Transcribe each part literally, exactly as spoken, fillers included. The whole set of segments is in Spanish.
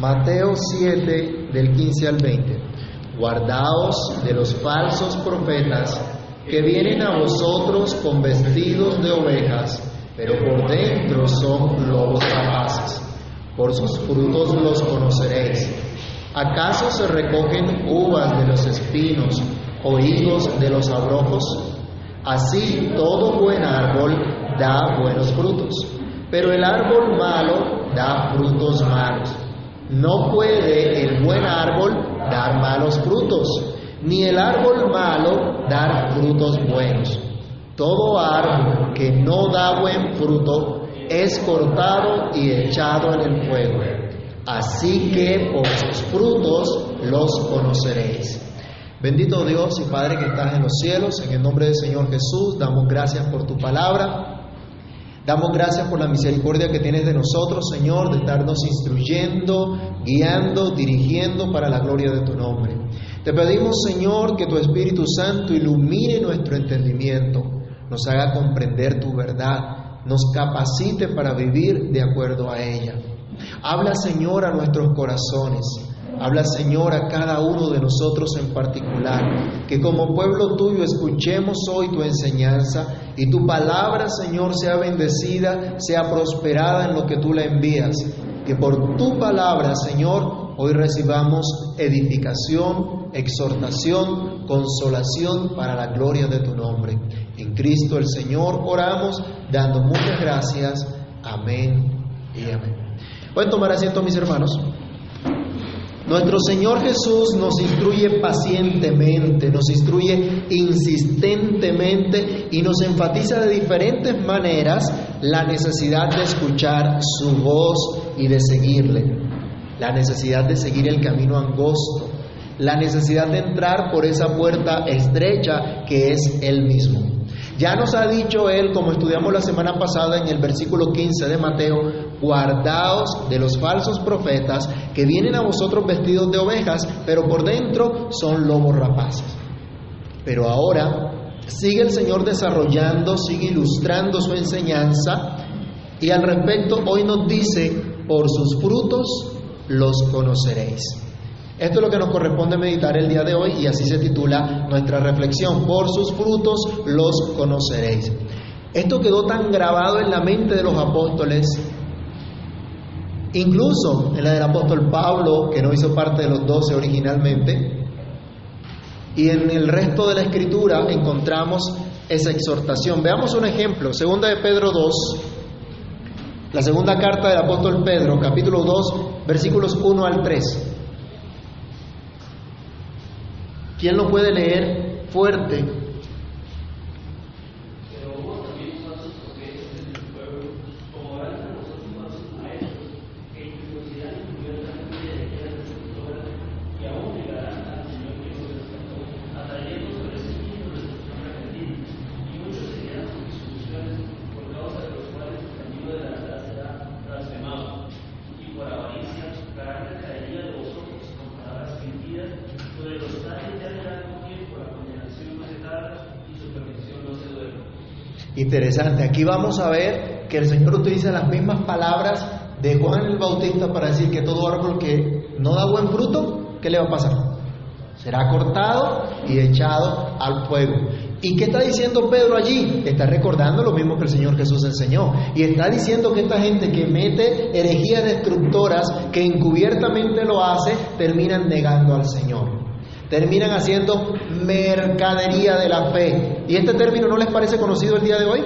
Mateo siete, del quince al veinte. Guardaos de los falsos profetas que vienen a vosotros con vestidos de ovejas, pero por dentro son lobos rapaces. Por sus frutos los conoceréis. ¿Acaso se recogen uvas de los espinos o higos de los abrojos? Así todo buen árbol da buenos frutos, pero el árbol malo da frutos malos. No puede el buen árbol dar malos frutos, ni el árbol malo dar frutos buenos. Todo árbol que no da buen fruto es cortado y echado en el fuego. Así que por sus frutos los conoceréis. Bendito Dios y Padre que estás en los cielos, en el nombre del Señor Jesús, damos gracias por tu palabra. Damos gracias por la misericordia que tienes de nosotros, Señor, de estarnos instruyendo, guiando, dirigiendo para la gloria de tu nombre. Te pedimos, Señor, que tu Espíritu Santo ilumine nuestro entendimiento, nos haga comprender tu verdad, nos capacite para vivir de acuerdo a ella. Habla, Señor, a nuestros corazones. Habla, Señor, a cada uno de nosotros en particular, que como pueblo tuyo escuchemos hoy tu enseñanza y tu palabra, Señor, sea bendecida, sea prosperada en lo que tú la envías. Que por tu palabra, Señor, hoy recibamos edificación, exhortación, consolación para la gloria de tu nombre. En Cristo el Señor oramos, dando muchas gracias. Amén y amén. Pueden tomar asiento, mis hermanos. Nuestro Señor Jesús nos instruye pacientemente, nos instruye insistentemente y nos enfatiza de diferentes maneras la necesidad de escuchar su voz y de seguirle, la necesidad de seguir el camino angosto, la necesidad de entrar por esa puerta estrecha que es Él mismo. Ya nos ha dicho Él, como estudiamos la semana pasada en el versículo quince de Mateo, guardaos de los falsos profetas que vienen a vosotros vestidos de ovejas, pero por dentro son lobos rapaces. Pero ahora sigue el Señor desarrollando, sigue ilustrando su enseñanza y al respecto hoy nos dice, por sus frutos los conoceréis. Esto es lo que nos corresponde meditar el día de hoy y así se titula nuestra reflexión, por sus frutos los conoceréis. Esto quedó tan grabado en la mente de los apóstoles, incluso en la del apóstol Pablo, que no hizo parte de los doce originalmente, y en el resto de la Escritura encontramos esa exhortación. Veamos un ejemplo, segunda de Pedro dos, la segunda carta del apóstol Pedro, capítulo dos, versículos uno al tres. ¿Quién lo puede leer fuerte? Interesante, aquí vamos a ver que el Señor utiliza las mismas palabras de Juan el Bautista para decir que todo árbol que no da buen fruto, ¿qué le va a pasar? Será cortado y echado al fuego. ¿Y qué está diciendo Pedro allí? Está recordando lo mismo que el Señor Jesús enseñó. Y está diciendo que esta gente que mete herejías destructoras, que encubiertamente lo hace, terminan negando al Señor. Terminan haciendo mercadería de la fe. ¿Y este término no les parece conocido el día de hoy?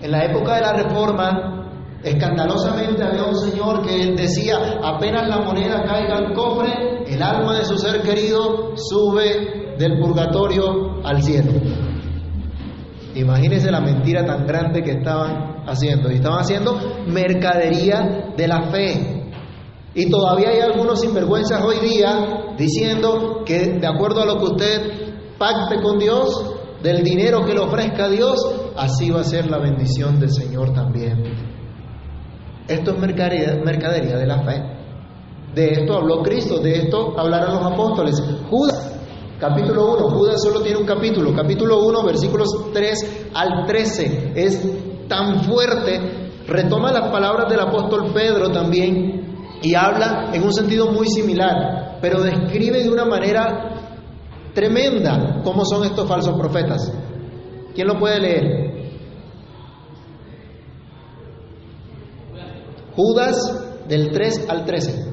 En la época de la Reforma, escandalosamente había un señor que decía, apenas la moneda caiga al cofre, el alma de su ser querido sube del purgatorio al cielo. Imagínense la mentira tan grande que estaban haciendo. Y estaban haciendo mercadería de la fe. Y todavía hay algunos sinvergüenzas hoy día diciendo que de acuerdo a lo que usted pacte con Dios, del dinero que le ofrezca a Dios, así va a ser la bendición del Señor también. Esto es mercadería, mercadería de la fe. De esto habló Cristo, de esto hablaron los apóstoles. Judas, capítulo uno, Judas solo tiene un capítulo, capítulo uno, versículos tres al trece, es tan fuerte Retoma las palabras del apóstol Pedro también y habla en un sentido muy similar, pero describe de una manera tremenda cómo son estos falsos profetas. ¿Quién lo puede leer? Judas, del tres al trece.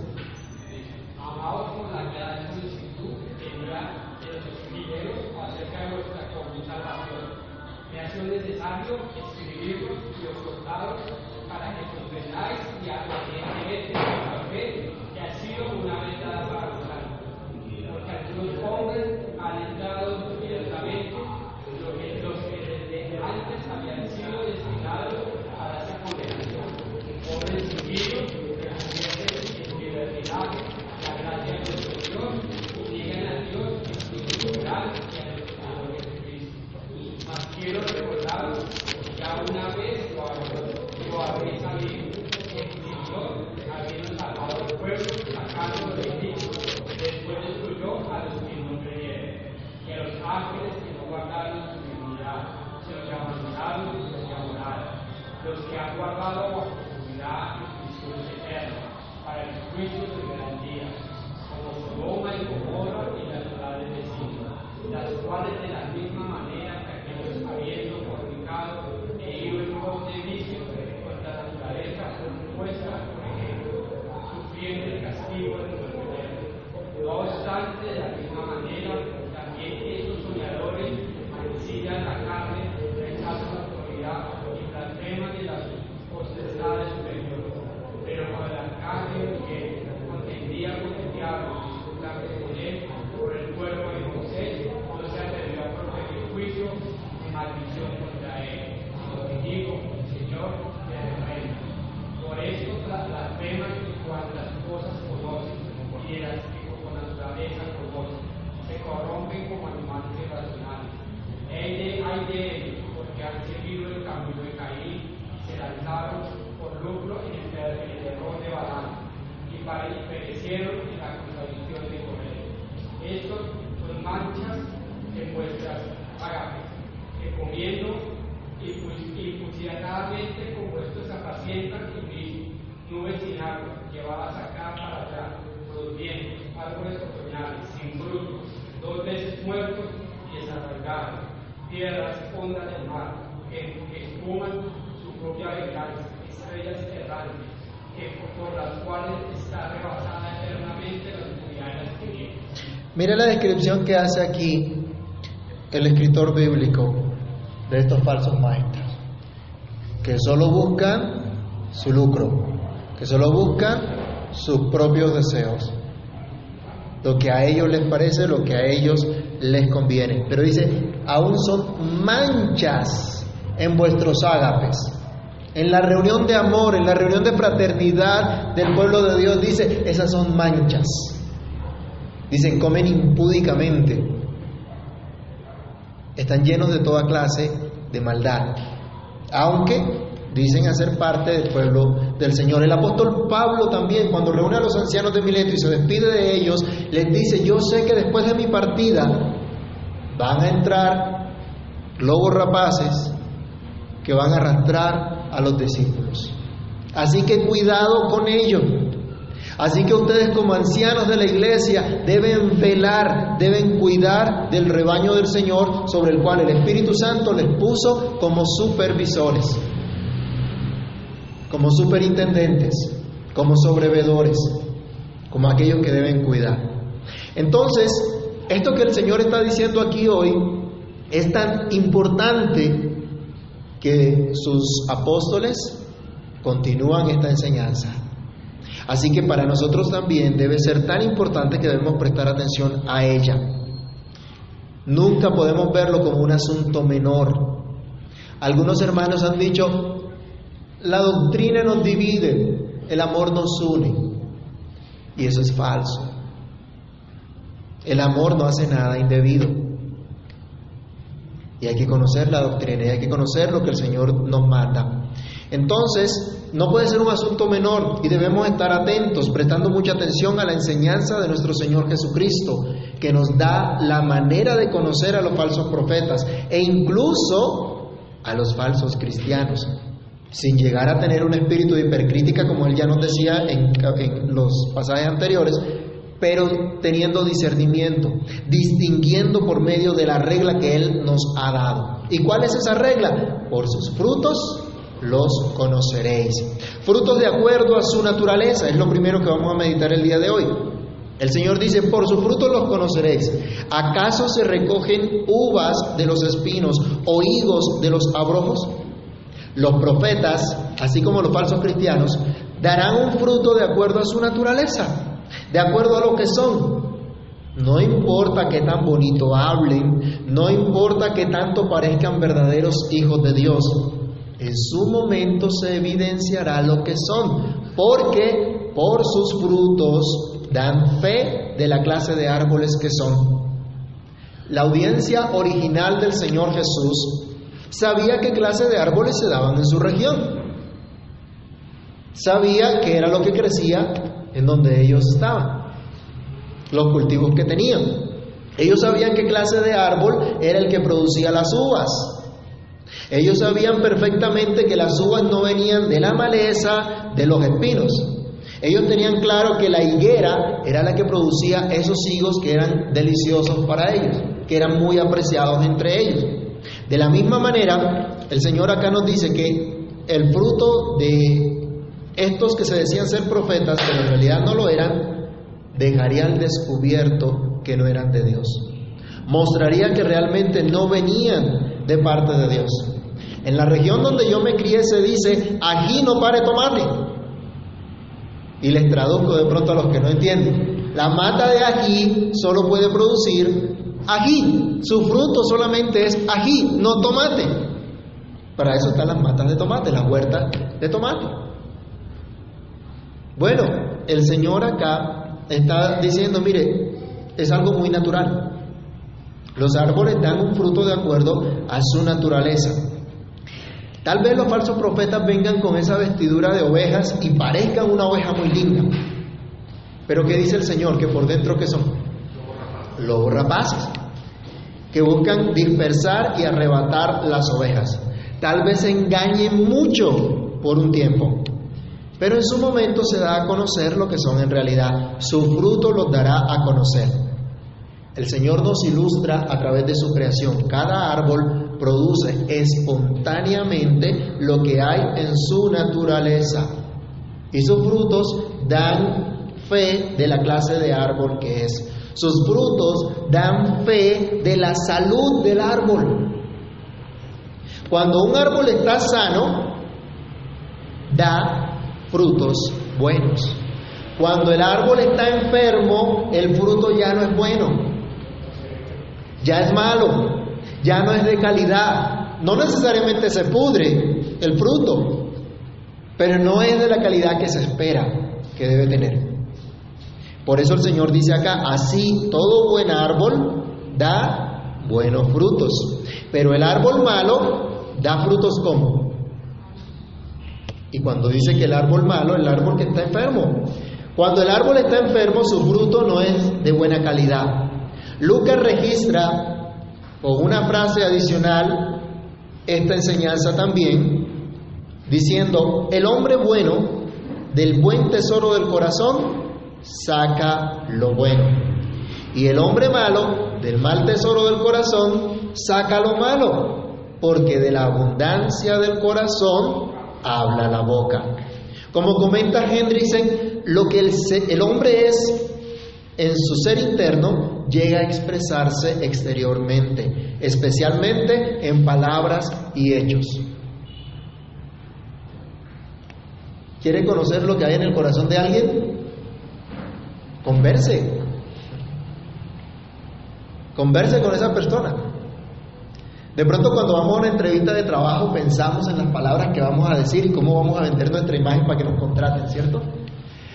Mire la descripción que hace aquí el escritor bíblico de estos falsos maestros, que solo buscan su lucro, que solo buscan sus propios deseos, lo que a ellos les parece, lo que a ellos les conviene. Pero dice, aún son manchas en vuestros ágapes. En la reunión de amor, en la reunión de fraternidad del pueblo de Dios, dice, esas son manchas. Dicen, comen impúdicamente, están llenos de toda clase de maldad, aunque dicen hacer parte del pueblo del Señor. El apóstol Pablo también, cuando reúne a los ancianos de Mileto y se despide de ellos, les dice, yo sé que después de mi partida van a entrar lobos rapaces que van a arrastrar a los discípulos, así que cuidado con ellos. Así que ustedes como ancianos de la iglesia deben velar, deben cuidar del rebaño del Señor, sobre el cual el Espíritu Santo les puso como supervisores, como superintendentes, como sobreveedores, como aquellos que deben cuidar. Entonces, esto que el Señor está diciendo aquí hoy es tan importante que sus apóstoles continúan esta enseñanza. Así que para nosotros también debe ser tan importante que debemos prestar atención a ella. Nunca podemos verlo como un asunto menor. Algunos hermanos han dicho, la doctrina nos divide, el amor nos une. Y eso es falso. El amor no hace nada indebido. Y hay que conocer la doctrina, y hay que conocer lo que el Señor nos manda. Entonces, no puede ser un asunto menor y debemos estar atentos, prestando mucha atención a la enseñanza de nuestro Señor Jesucristo, que nos da la manera de conocer a los falsos profetas e incluso a los falsos cristianos. sin llegar a tener un espíritu de hipercrítica, como él ya nos decía en, en los pasajes anteriores, pero teniendo discernimiento, distinguiendo por medio de la regla que él nos ha dado. ¿Y cuál es esa regla? Por sus frutos los conoceréis. Frutos de acuerdo a su naturaleza, es lo primero que vamos a meditar el día de hoy. El Señor dice, por sus frutos los conoceréis. ¿Acaso se recogen uvas de los espinos o higos de los abrojos? Los profetas, así como los falsos cristianos, darán un fruto de acuerdo a su naturaleza, de acuerdo a lo que son. No importa qué tan bonito hablen, no importa qué tanto parezcan verdaderos hijos de Dios, en su momento se evidenciará lo que son, porque por sus frutos dan fe de la clase de árboles que son. La audiencia original del Señor Jesús sabía qué clase de árboles se daban en su región. Sabía qué era lo que crecía en donde ellos estaban, los cultivos que tenían. Ellos sabían qué clase de árbol era el que producía las uvas. Ellos sabían perfectamente que las uvas no venían de la maleza, de los espinos. Ellos tenían claro que la higuera era la que producía esos higos que eran deliciosos para ellos, que eran muy apreciados entre ellos. De la misma manera, el Señor acá nos dice que el fruto de estos que se decían ser profetas, pero en realidad no lo eran, dejaría al descubierto que no eran de Dios. Mostraría que realmente no venían de parte de Dios. En la región donde yo me crié se dice, ají no pare tomarle. Y les traduzco de pronto a los que no entienden. La mata de ají solo puede producir ají, su fruto solamente es ají, no tomate. Para eso están las matas de tomate, las huertas de tomate. Bueno, el Señor acá está diciendo, mire, es algo muy natural. Los árboles dan un fruto de acuerdo a su naturaleza. Tal vez los falsos profetas vengan con esa vestidura de ovejas y parezcan una oveja muy linda. Pero ¿qué dice el Señor? Que por dentro ¿qué son? Lobos rapaces que buscan dispersar y arrebatar las ovejas. Tal vez se engañen mucho por un tiempo, pero en su momento se da a conocer lo que son en realidad. Su fruto los dará a conocer. El Señor nos ilustra a través de su creación. Cada árbol produce espontáneamente lo que hay en su naturaleza, y sus frutos dan fe de la clase de árbol que es. Sus frutos dan fe de la salud del árbol. Cuando un árbol está sano, da frutos buenos. Cuando el árbol está enfermo, el fruto ya no es bueno, ya es malo, ya no es de calidad. No necesariamente se pudre el fruto, pero no es de la calidad que se espera que debe tener. Por eso el Señor dice acá, así todo buen árbol da buenos frutos, pero el árbol malo da frutos como. Y cuando dice que el árbol malo, el árbol que está enfermo. Cuando el árbol está enfermo, su fruto no es de buena calidad. Lucas registra con una frase adicional esta enseñanza también, diciendo, el hombre bueno del buen tesoro del corazón saca lo bueno, y el hombre malo del mal tesoro del corazón saca lo malo, porque de la abundancia del corazón habla la boca. Como comenta Hendrickson, lo que el, el hombre es en su ser interno llega a expresarse exteriormente, especialmente en palabras y hechos. ¿Quiere conocer lo que hay en el corazón de alguien? Converse, converse con esa persona. De pronto, cuando vamos a una entrevista de trabajo, pensamos en las palabras que vamos a decir y cómo vamos a vender nuestra imagen para que nos contraten, ¿cierto?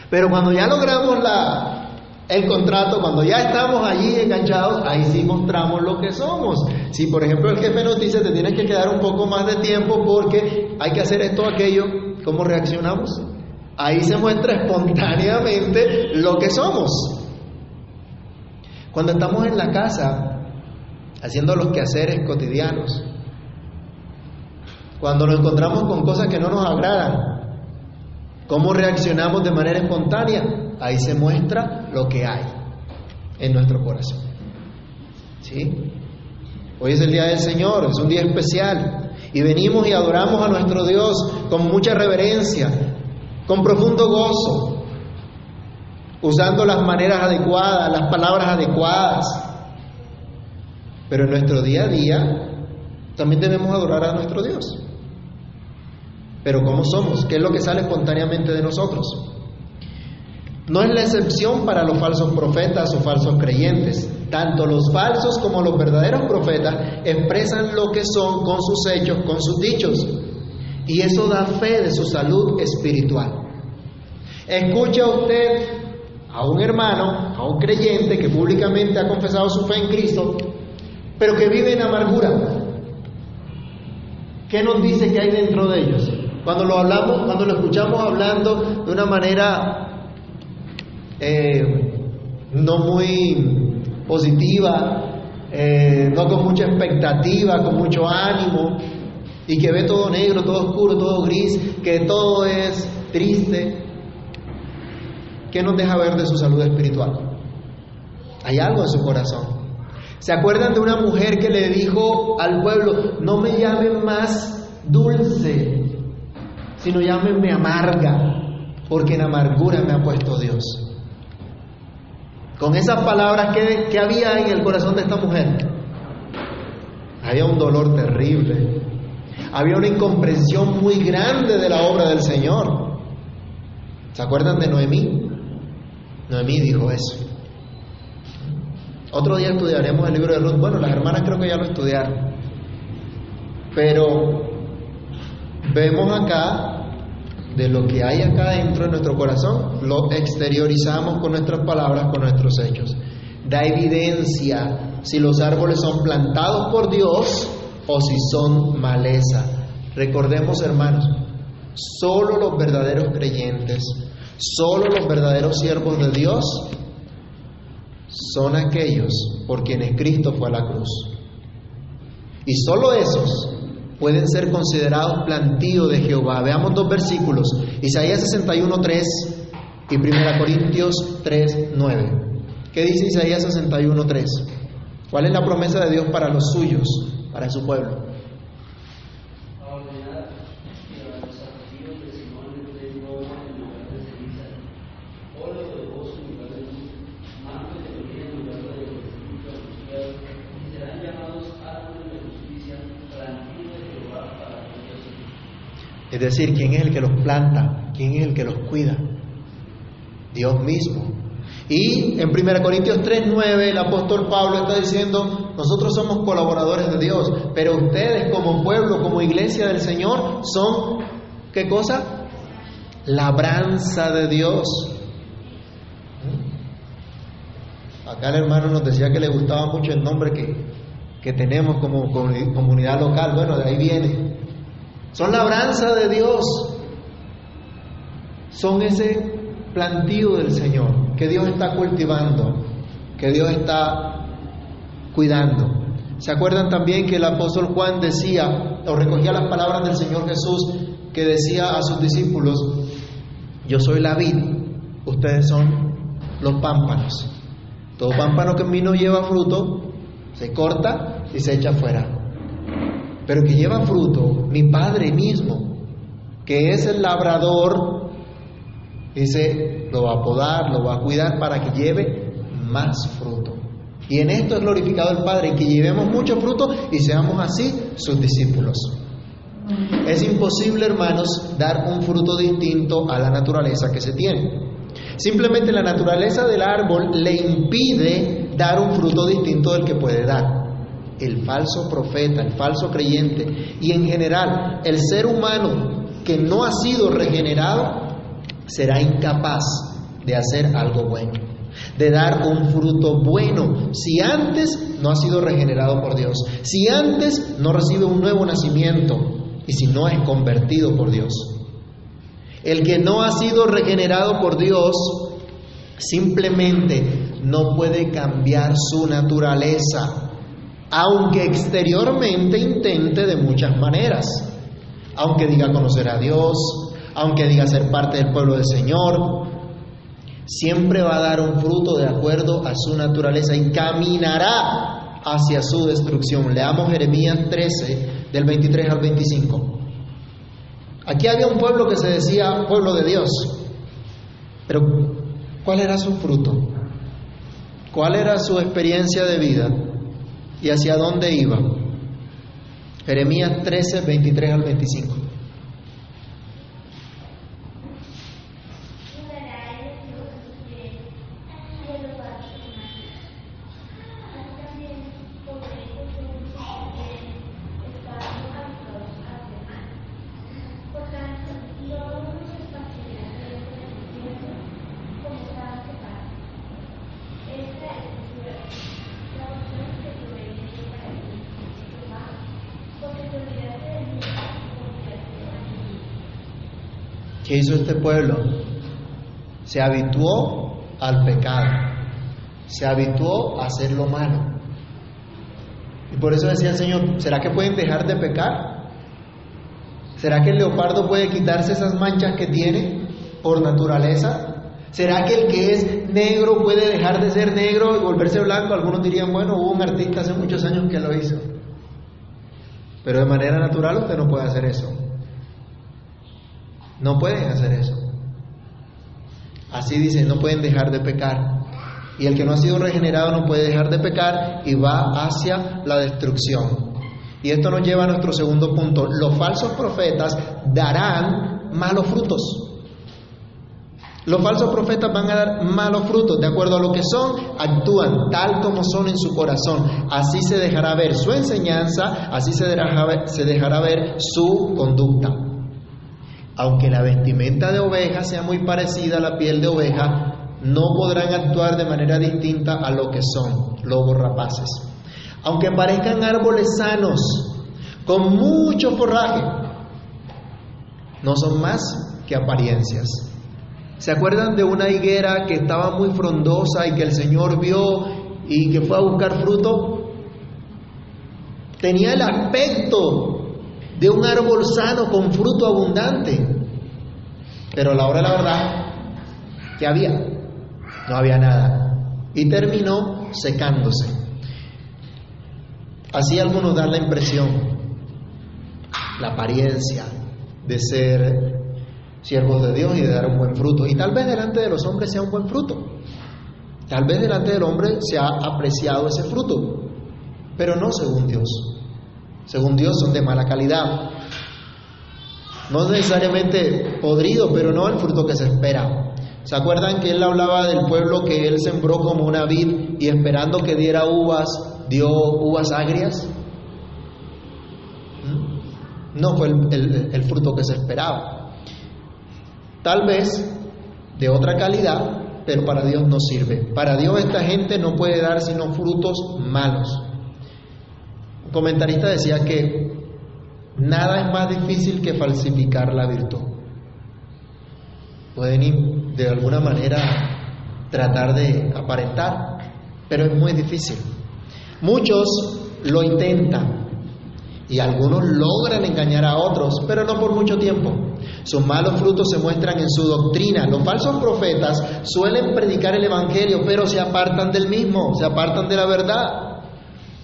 Pero cuando ya logramos la, el contrato, cuando ya estamos allí enganchados, ahí sí mostramos lo que somos. Si, por ejemplo, el jefe nos dice, te tienes que quedar un poco más de tiempo porque hay que hacer esto o aquello, ¿cómo reaccionamos? Ahí se muestra espontáneamente lo que somos. Cuando estamos en la casa, haciendo los quehaceres cotidianos, Cuando nos encontramos con cosas que no nos agradan, ¿cómo reaccionamos de manera espontánea? Ahí se muestra lo que hay en nuestro corazón. ¿Sí? Hoy es el día del Señor, es un día especial, y venimos y adoramos a nuestro Dios con mucha reverencia, con profundo gozo, usando las maneras adecuadas, las palabras adecuadas. Pero en nuestro día a día también debemos adorar a nuestro Dios. Pero ¿cómo somos? ¿Qué es lo que sale espontáneamente de nosotros? No es la excepción para los falsos profetas o falsos creyentes. Tanto los falsos como los verdaderos profetas expresan lo que son con sus hechos, con sus dichos. Y eso da fe de su salud espiritual. Escucha usted a un hermano, a un creyente que públicamente ha confesado su fe en Cristo, pero que vive en amargura. ¿Qué nos dice que hay dentro de ellos? Cuando lo hablamos, cuando lo escuchamos hablando de una manera eh, no muy positiva, eh, no con mucha expectativa, con mucho ánimo, y que ve todo negro, todo oscuro, todo gris, que todo es triste, ¿qué nos deja ver de su salud espiritual? Hay algo en su corazón. ¿Se acuerdan de una mujer que le dijo al pueblo: no me llamen más dulce, sino llámenme amarga, porque en amargura me ha puesto Dios? Con esas palabras, ¿qué, qué había en el corazón de esta mujer? Había un dolor terrible, había una incomprensión muy grande de la obra del Señor. ¿Se acuerdan de Noemí? Noemí dijo eso. Otro día estudiaremos el libro de Ruth. Bueno, las hermanas creo que ya lo estudiaron. Pero vemos acá de lo que hay acá dentro de nuestro corazón, lo exteriorizamos con nuestras palabras, con nuestros hechos. Da evidencia si los árboles son plantados por Dios o si son maleza. Recordemos, hermanos, solo los verdaderos creyentes, solo los verdaderos siervos de Dios son aquellos por quienes Cristo fue a la cruz. Y solo esos pueden ser considerados plantío de Jehová. Veamos dos versículos: Isaías sesenta y uno tres y primera Corintios tres nueve. ¿Qué dice Isaías sesenta y uno tres? ¿Cuál es la promesa de Dios para los suyos, para su pueblo? Es decir, ¿quién es el que los planta? ¿Quién es el que los cuida? Dios mismo. Y en primera Corintios tres nueve el apóstol Pablo está diciendo: nosotros somos colaboradores de Dios, pero ustedes como pueblo, como iglesia del Señor, son, ¿qué cosa? Labranza de Dios. Acá el hermano nos decía que le gustaba mucho el nombre que, que tenemos como comunidad local. Bueno, de ahí viene. Son labranza de Dios, son ese plantío del Señor que Dios está cultivando, que Dios está cuidando. ¿Se acuerdan también que el apóstol Juan decía, o recogía las palabras del Señor Jesús, que decía a sus discípulos: yo soy la vid, ustedes son los pámpanos. Todo pámpano que en mí no lleva fruto se corta y se echa fuera, pero que lleva fruto, mi Padre mismo, que es el labrador, dice, lo va a podar, lo va a cuidar para que lleve más fruto. Y en esto es glorificado el Padre, que llevemos mucho fruto y seamos así sus discípulos. Es imposible, hermanos, dar un fruto distinto a la naturaleza que se tiene. Simplemente la naturaleza del árbol le impide dar un fruto distinto del que puede dar el falso profeta, el falso creyente, y en general el ser humano que no ha sido regenerado será incapaz de hacer algo bueno, de dar un fruto bueno, si antes no ha sido regenerado por Dios, si antes no recibe un nuevo nacimiento y si no es convertido por Dios. El que no ha sido regenerado por Dios simplemente no puede cambiar su naturaleza, aunque exteriormente intente de muchas maneras. aunque diga conocer a Dios, aunque diga ser parte del pueblo del Señor, siempre va a dar un fruto de acuerdo a su naturaleza y caminará hacia su destrucción. Leamos Jeremías trece, del veintitrés al veinticinco. Aquí había un pueblo que se decía pueblo de Dios, pero ¿cuál era su fruto? ¿Cuál era su experiencia de vida? ¿Y hacia dónde iba? Jeremías trece, veintitrés al veinticinco. ¿Qué hizo este pueblo? Se habituó al pecado, se habituó a hacer lo malo. Y por eso decía el Señor, ¿será que pueden dejar de pecar? ¿Será que el leopardo puede quitarse esas manchas que tiene por naturaleza? ¿Será que el que es negro puede dejar de ser negro y volverse blanco? Algunos dirían, bueno, hubo un artista hace muchos años que lo hizo. Pero de manera natural usted no puede hacer eso. No pueden hacer eso. Así dice, no pueden dejar de pecar. Y el que no ha sido regenerado no puede dejar de pecar y va hacia la destrucción. Y esto nos lleva a nuestro segundo punto. Los falsos profetas darán malos frutos. Los falsos profetas van a dar malos frutos. De acuerdo a lo que son, actúan tal como son en su corazón. Así se dejará ver su enseñanza, así se dejará ver, se dejará ver su conducta. Aunque la vestimenta de oveja sea muy parecida a la piel de oveja, no podrán actuar de manera distinta a lo que son, lobos rapaces. Aunque parezcan árboles sanos, con mucho forraje, no son más que apariencias. ¿Se acuerdan de una higuera que estaba muy frondosa y que el Señor vio y que fue a buscar fruto? Tenía el aspecto de un árbol sano con fruto abundante, pero a la hora de la verdad, ¿qué había? No había nada y terminó secándose. Así algunos dan la impresión, la apariencia de ser siervos de Dios y de dar un buen fruto, y tal vez delante de los hombres sea un buen fruto, tal vez delante del hombre sea apreciado ese fruto, pero no según Dios. Según Dios son de mala calidad, no necesariamente podrido, pero no el fruto que se espera. ¿Se acuerdan que él hablaba del pueblo que él sembró como una vid y esperando que diera uvas, dio uvas agrias? No fue el, el, el fruto que se esperaba. Tal vez de otra calidad, pero para Dios no sirve. Para Dios esta gente no puede dar sino frutos malos. Un comentarista decía que nada es más difícil que falsificar la virtud. Pueden de alguna manera tratar de aparentar, pero es muy difícil. Muchos lo intentan y algunos logran engañar a otros, pero no por mucho tiempo. Sus malos frutos se muestran en su doctrina. Los falsos profetas suelen predicar el evangelio, pero se apartan del mismo, se apartan de la verdad,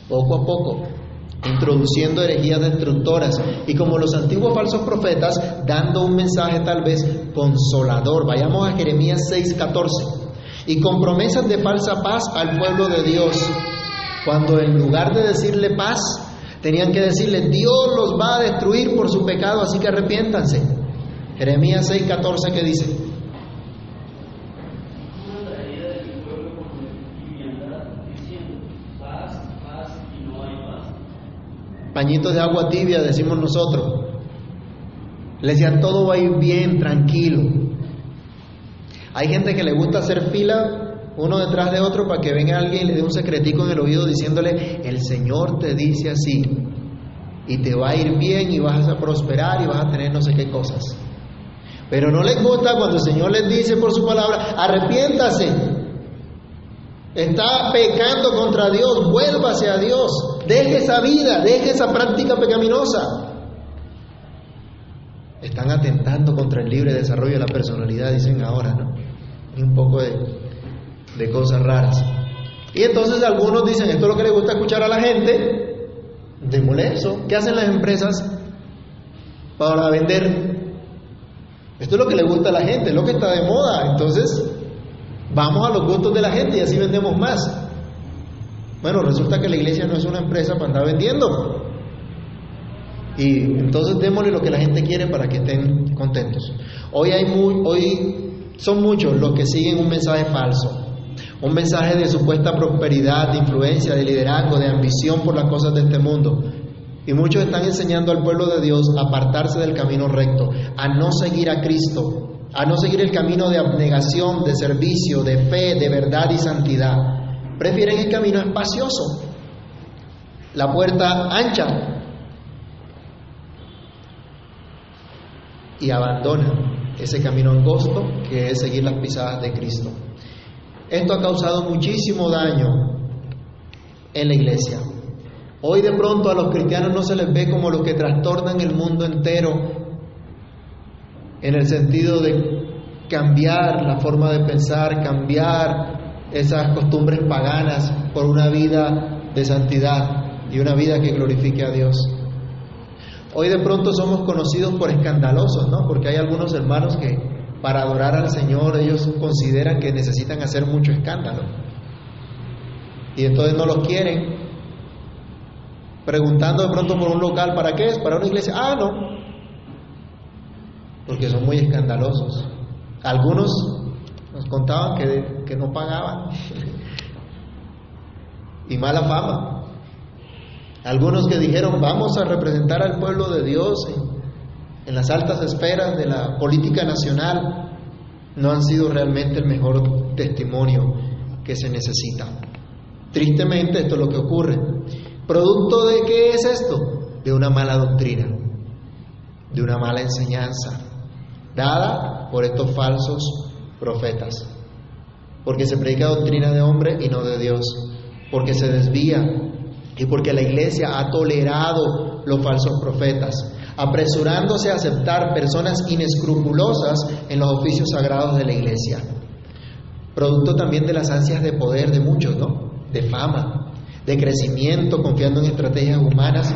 poco a poco, introduciendo herejías destructoras y, como los antiguos falsos profetas, dando un mensaje tal vez consolador. Vayamos a Jeremías seis catorce. Y con promesas de falsa paz al pueblo de Dios, cuando en lugar de decirle paz tenían que decirle Dios los va a destruir por su pecado, así que arrepiéntanse. Jeremías seis catorce, ¿qué dice? Pañitos de agua tibia, decimos nosotros. Le decían, todo va a ir bien, tranquilo. Hay gente que le gusta hacer fila uno detrás de otro para que venga alguien y le dé un secretico en el oído diciéndole, el Señor te dice así, y te va a ir bien, y vas a prosperar, y vas a tener no sé qué cosas. Pero no les gusta cuando el Señor les dice por su palabra, arrepiéntase, está pecando contra Dios, vuélvase a Dios. Deje esa vida, deje esa práctica pecaminosa. están atentando contra el libre desarrollo de la personalidad, dicen ahora, ¿no? Y un poco de, de cosas raras. Y entonces algunos dicen, esto es lo que le gusta escuchar a la gente, démosle eso. ¿Qué hacen las empresas para vender? Esto es lo que le gusta a la gente, es lo que está de moda. Entonces, vamos a los gustos de la gente y así vendemos más. Bueno, resulta que la iglesia no es una empresa para andar vendiendo. Y entonces démosle lo que la gente quiere para que estén contentos. Hoy hay muy, hoy son muchos los que siguen un mensaje falso, un mensaje de supuesta prosperidad, de influencia, de liderazgo, de ambición por las cosas de este mundo. Y muchos están enseñando al pueblo de Dios a apartarse del camino recto, a no seguir a Cristo, a no seguir el camino de abnegación, de servicio, de fe, de verdad y santidad. Prefieren el camino espacioso, la puerta ancha, y abandonan ese camino angosto que es seguir las pisadas de Cristo. Esto ha causado muchísimo daño en la iglesia. Hoy de pronto a los cristianos no se les ve como los que trastornan el mundo entero, en el sentido de cambiar la forma de pensar, cambiar esas costumbres paganas por una vida de santidad y una vida que glorifique a Dios. Hoy de pronto somos conocidos por escandalosos, ¿no? Porque hay algunos hermanos que para adorar al Señor ellos consideran que necesitan hacer mucho escándalo. Y entonces no los quieren. Preguntando de pronto por un local, ¿para qué es? ¿Para una iglesia? Ah, no, porque son muy escandalosos. Algunos nos contaban que, que no pagaban y mala fama. Algunos que dijeron, vamos a representar al pueblo de Dios en, en las altas esferas de la política nacional, no han sido realmente el mejor testimonio que se necesita. Tristemente esto es lo que ocurre. ¿Producto de qué es esto? De una mala doctrina, de una mala enseñanza dada por estos falsos profetas, porque se predica doctrina de hombre y no de Dios, porque se desvía y porque la iglesia ha tolerado los falsos profetas, apresurándose a aceptar personas inescrupulosas en los oficios sagrados de la iglesia, producto también de las ansias de poder de muchos, ¿no? De fama, de crecimiento, confiando en estrategias humanas,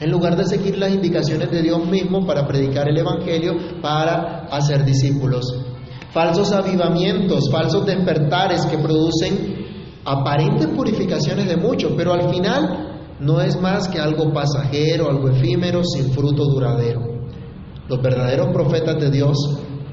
en lugar de seguir las indicaciones de Dios mismo para predicar el Evangelio, para hacer discípulos. Falsos avivamientos, falsos despertares que producen aparentes purificaciones de muchos, pero al final no es más que algo pasajero, algo efímero, sin fruto duradero. Los verdaderos profetas de Dios,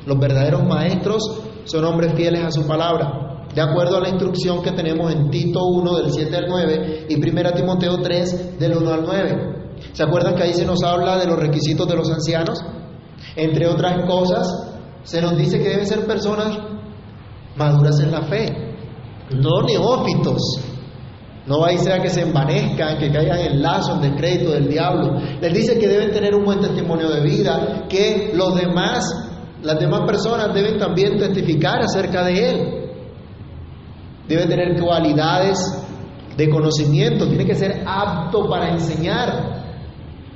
los verdaderos maestros, son hombres fieles a su palabra, de acuerdo a la instrucción que tenemos en Tito uno, del siete al nueve, y primera Timoteo tres, del uno al nueve. ¿Se acuerdan que ahí se nos habla de los requisitos de los ancianos? Entre otras cosas, se nos dice que deben ser personas maduras en la fe, no neófitos. No vaya sea que se envanezcan, que caigan en lazos de crédito del diablo. Les dice que deben tener un buen testimonio de vida, que los demás, las demás personas deben también testificar acerca de él. Debe tener cualidades de conocimiento, tiene que ser apto para enseñar,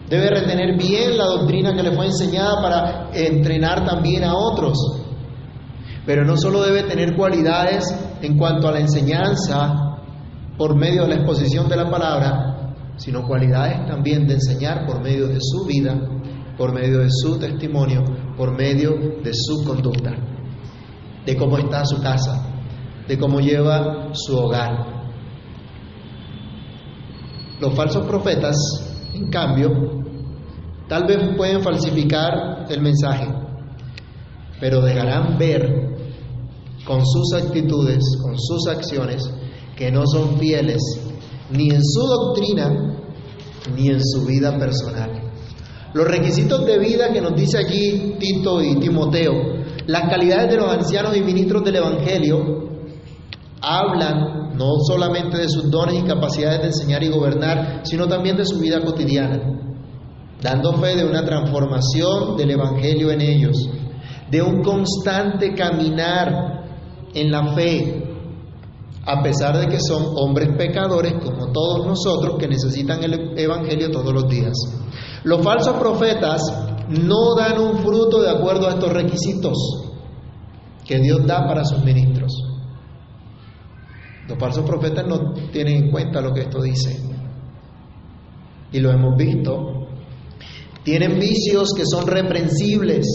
debe retener bien la doctrina que le fue enseñada para entrenar también a otros. Pero no solo debe tener cualidades en cuanto a la enseñanza por medio de la exposición de la palabra, sino cualidades también de enseñar por medio de su vida, por medio de su testimonio, por medio de su conducta, de cómo está su casa, de cómo lleva su hogar. Los falsos profetas, en cambio, tal vez pueden falsificar el mensaje, pero dejarán ver con sus actitudes, con sus acciones, que no son fieles ni en su doctrina ni en su vida personal. Los requisitos de vida que nos dice allí Tito y Timoteo, las calidades de los ancianos y ministros del Evangelio, hablan no solamente de sus dones y capacidades de enseñar y gobernar, sino también de su vida cotidiana, dando fe de una transformación del Evangelio en ellos, de un constante caminar en la fe, a pesar de que son hombres pecadores como todos nosotros que necesitan el Evangelio todos los días. Los falsos profetas no dan un fruto de acuerdo a estos requisitos que Dios da para sus ministros. Los falsos profetas no tienen en cuenta lo que esto dice, y lo hemos visto. Tienen vicios que son reprensibles,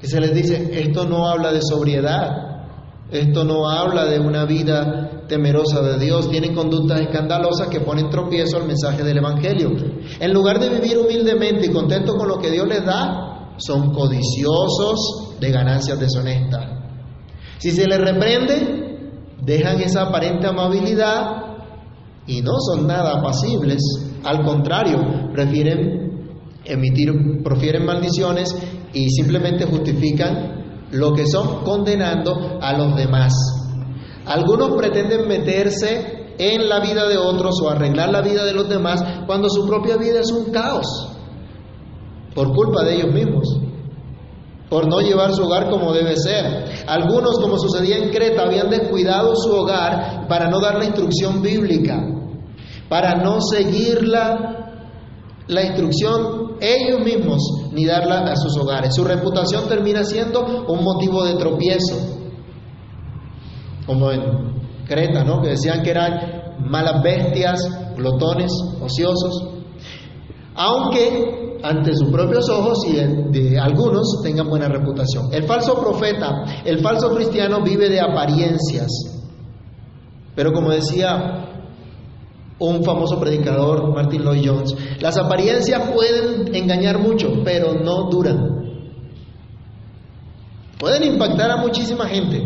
que se les dice: esto no habla de sobriedad, esto no habla de una vida temerosa de Dios. Tienen conductas escandalosas que ponen tropiezo al mensaje del Evangelio. En lugar de vivir humildemente y contentos con lo que Dios les da, son codiciosos de ganancias deshonestas. Si se les reprende, dejan esa aparente amabilidad y no son nada apacibles. Al contrario, prefieren emitir, profieren maldiciones y simplemente justifican lo que son, condenando a los demás. Algunos pretenden meterse en la vida de otros o arreglar la vida de los demás, cuando su propia vida es un caos, por culpa de ellos mismos, por no llevar su hogar como debe ser. Algunos, como sucedía en Creta, habían descuidado su hogar para no dar la instrucción bíblica, para no seguir la, la instrucción ellos mismos, ni darla a sus hogares. Su reputación termina siendo un motivo de tropiezo, como en Creta, ¿no?, que decían que eran malas bestias, glotones, ociosos, aunque ante sus propios ojos y de, de algunos tengan buena reputación. El falso profeta, el falso cristiano vive de apariencias. Pero como decía un famoso predicador, Martin Lloyd Jones, las apariencias pueden engañar mucho, pero no duran. Pueden impactar a muchísima gente,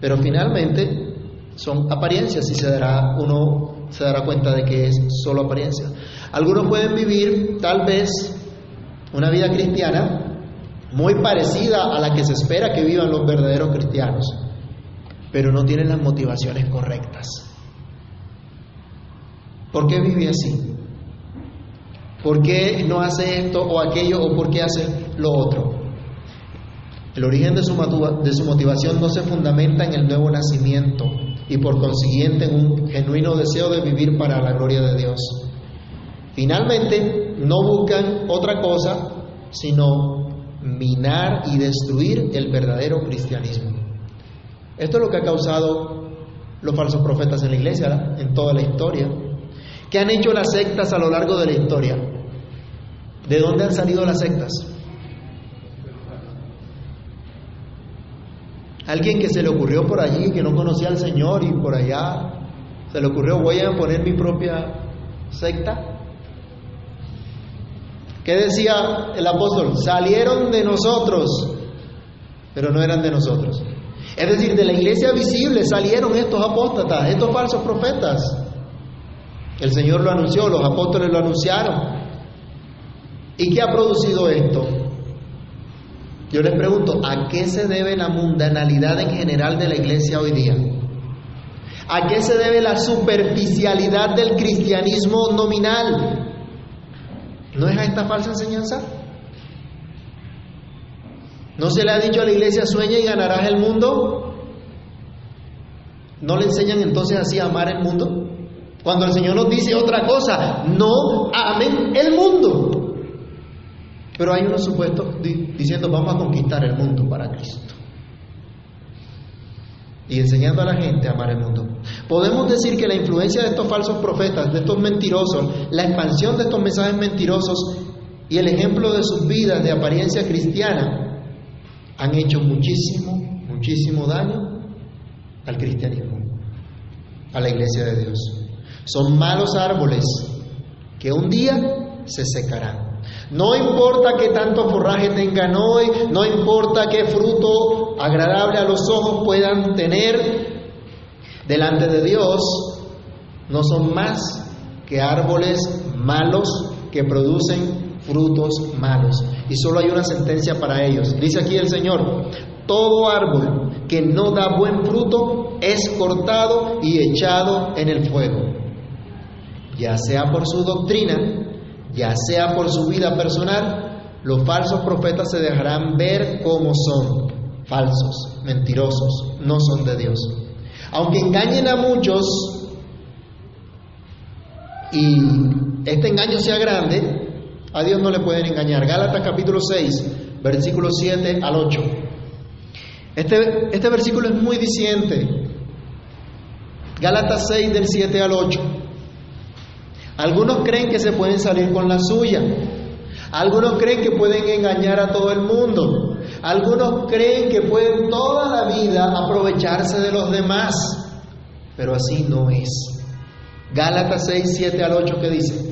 pero finalmente son apariencias y se dará uno se dará cuenta de que es solo apariencia. Algunos pueden vivir tal vez una vida cristiana muy parecida a la que se espera que vivan los verdaderos cristianos, pero no tienen las motivaciones correctas. ¿Por qué vive así? ¿Por qué no hace esto o aquello, o por qué hace lo otro? El origen de su, de su motivación no se fundamenta en el nuevo nacimiento y por consiguiente en un genuino deseo de vivir para la gloria de Dios. Finalmente, no buscan otra cosa sino minar y destruir el verdadero cristianismo. Esto es lo que ha causado los falsos profetas en la iglesia, en toda la historia. ¿Qué han hecho las sectas a lo largo de la historia? ¿De dónde han salido las sectas? Alguien que se le ocurrió por allí, que no conocía al Señor, y por allá se le ocurrió: voy a poner mi propia secta. ¿Qué decía el apóstol? Salieron de nosotros, pero no eran de nosotros. Es decir, de la iglesia visible salieron estos apóstatas, estos falsos profetas. El Señor lo anunció, los apóstoles lo anunciaron. ¿Y qué ha producido esto? Yo les pregunto, ¿a qué se debe la mundanalidad en general de la iglesia hoy día? ¿A qué se debe la superficialidad del cristianismo nominal? ¿No es a esta falsa enseñanza? ¿No se le ha dicho a la iglesia: sueña y ganarás el mundo? ¿No le enseñan entonces así a amar el mundo? Cuando el Señor nos dice otra cosa: no amen el mundo. Pero hay unos supuestos di- diciendo: vamos a conquistar el mundo para Cristo, y enseñando a la gente a amar el mundo. Podemos decir que la influencia de estos falsos profetas, de estos mentirosos, la expansión de estos mensajes mentirosos y el ejemplo de sus vidas de apariencia cristiana han hecho muchísimo, muchísimo daño al cristianismo, a la iglesia de Dios. Son malos árboles que un día se secarán. No importa qué tanto forraje tengan hoy, no importa qué fruto agradable a los ojos puedan tener delante de Dios, no son más que árboles malos que producen frutos malos. Y solo hay una sentencia para ellos. Dice aquí el Señor: todo árbol que no da buen fruto es cortado y echado en el fuego. Ya sea por su doctrina, ya sea por su vida personal, los falsos profetas se dejarán ver como son: falsos, mentirosos, no son de Dios. Aunque engañen a muchos y este engaño sea grande, A Dios no le pueden engañar. Gálatas capítulo seis, versículo siete al ocho. Este, este versículo es muy diciente. Gálatas seis, del siete al ocho. Algunos creen que se pueden salir con la suya. Algunos creen que pueden engañar a todo el mundo. Algunos creen que pueden toda la vida aprovecharse de los demás. Pero así no es. Gálatas seis, siete al ocho, ¿qué dice?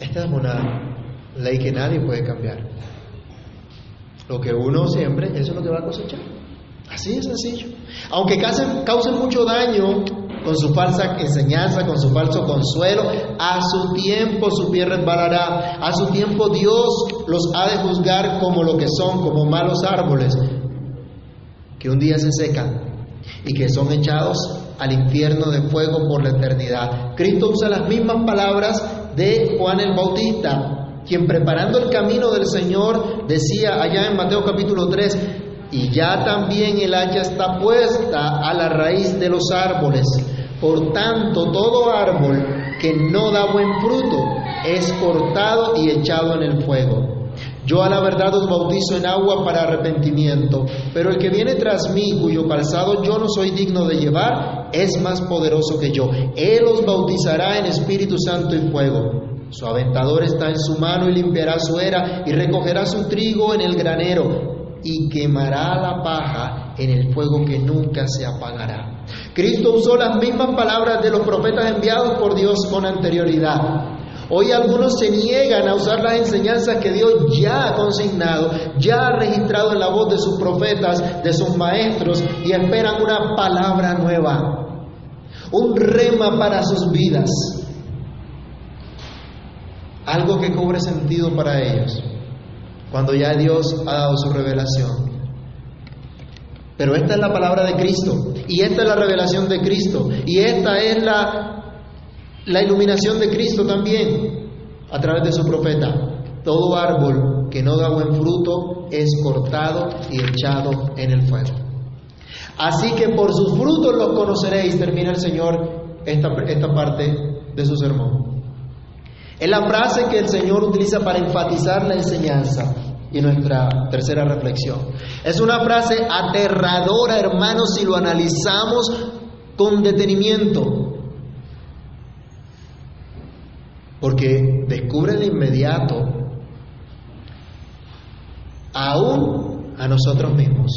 Esta es una ley que nadie puede cambiar. Lo que uno siempre, eso es lo que va a cosechar. Así de sencillo. Aunque causen, causen mucho daño con su falsa enseñanza, con su falso consuelo, a su tiempo su pie resbalará. A su tiempo Dios los ha de juzgar como lo que son, como malos árboles que un día se secan y que son echados al infierno de fuego por la eternidad. Cristo usa las mismas palabras de Juan el Bautista, quien preparando el camino del Señor decía allá en Mateo capítulo tres: y ya también el hacha está puesta a la raíz de los árboles, por tanto todo árbol que no da buen fruto es cortado y echado en el fuego. Yo a la verdad os bautizo en agua para arrepentimiento, pero el que viene tras mí, cuyo calzado yo no soy digno de llevar, es más poderoso que yo. Él os bautizará en Espíritu Santo y fuego. Su aventador está en su mano y limpiará su era y recogerá su trigo en el granero y quemará la paja en el fuego que nunca se apagará. Cristo usó las mismas palabras de los profetas enviados por Dios con anterioridad. Hoy algunos se niegan a usar las enseñanzas que Dios ya ha consignado, ya ha registrado en la voz de sus profetas, de sus maestros, y esperan una palabra nueva, un rema para sus vidas, algo que cobre sentido para ellos, cuando ya Dios ha dado su revelación. Pero esta es la palabra de Cristo, y esta es la revelación de Cristo, y esta es la La iluminación de Cristo también, a través de su profeta. Todo árbol que no da buen fruto es cortado y echado en el fuego. Así que por sus frutos los conoceréis, termina el Señor esta, esta parte de su sermón. Es la frase que el Señor utiliza para enfatizar la enseñanza y nuestra tercera reflexión. Es una frase aterradora, hermanos, si lo analizamos con detenimiento. Porque descubre de inmediato aún a nosotros mismos.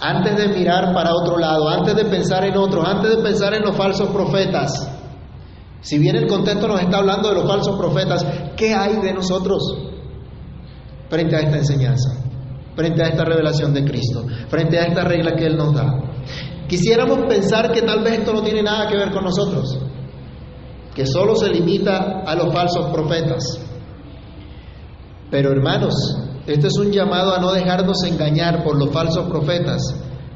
Antes de mirar para otro lado, antes de pensar en otros, antes de pensar en los falsos profetas. Si bien el contexto nos está hablando de los falsos profetas, ¿qué hay de nosotros frente a esta enseñanza? Frente a esta revelación de Cristo, frente a esta regla que Él nos da. Quisiéramos pensar que tal vez esto no tiene nada que ver con nosotros, que solo se limita a los falsos profetas. Pero hermanos, este es un llamado a no dejarnos engañar por los falsos profetas,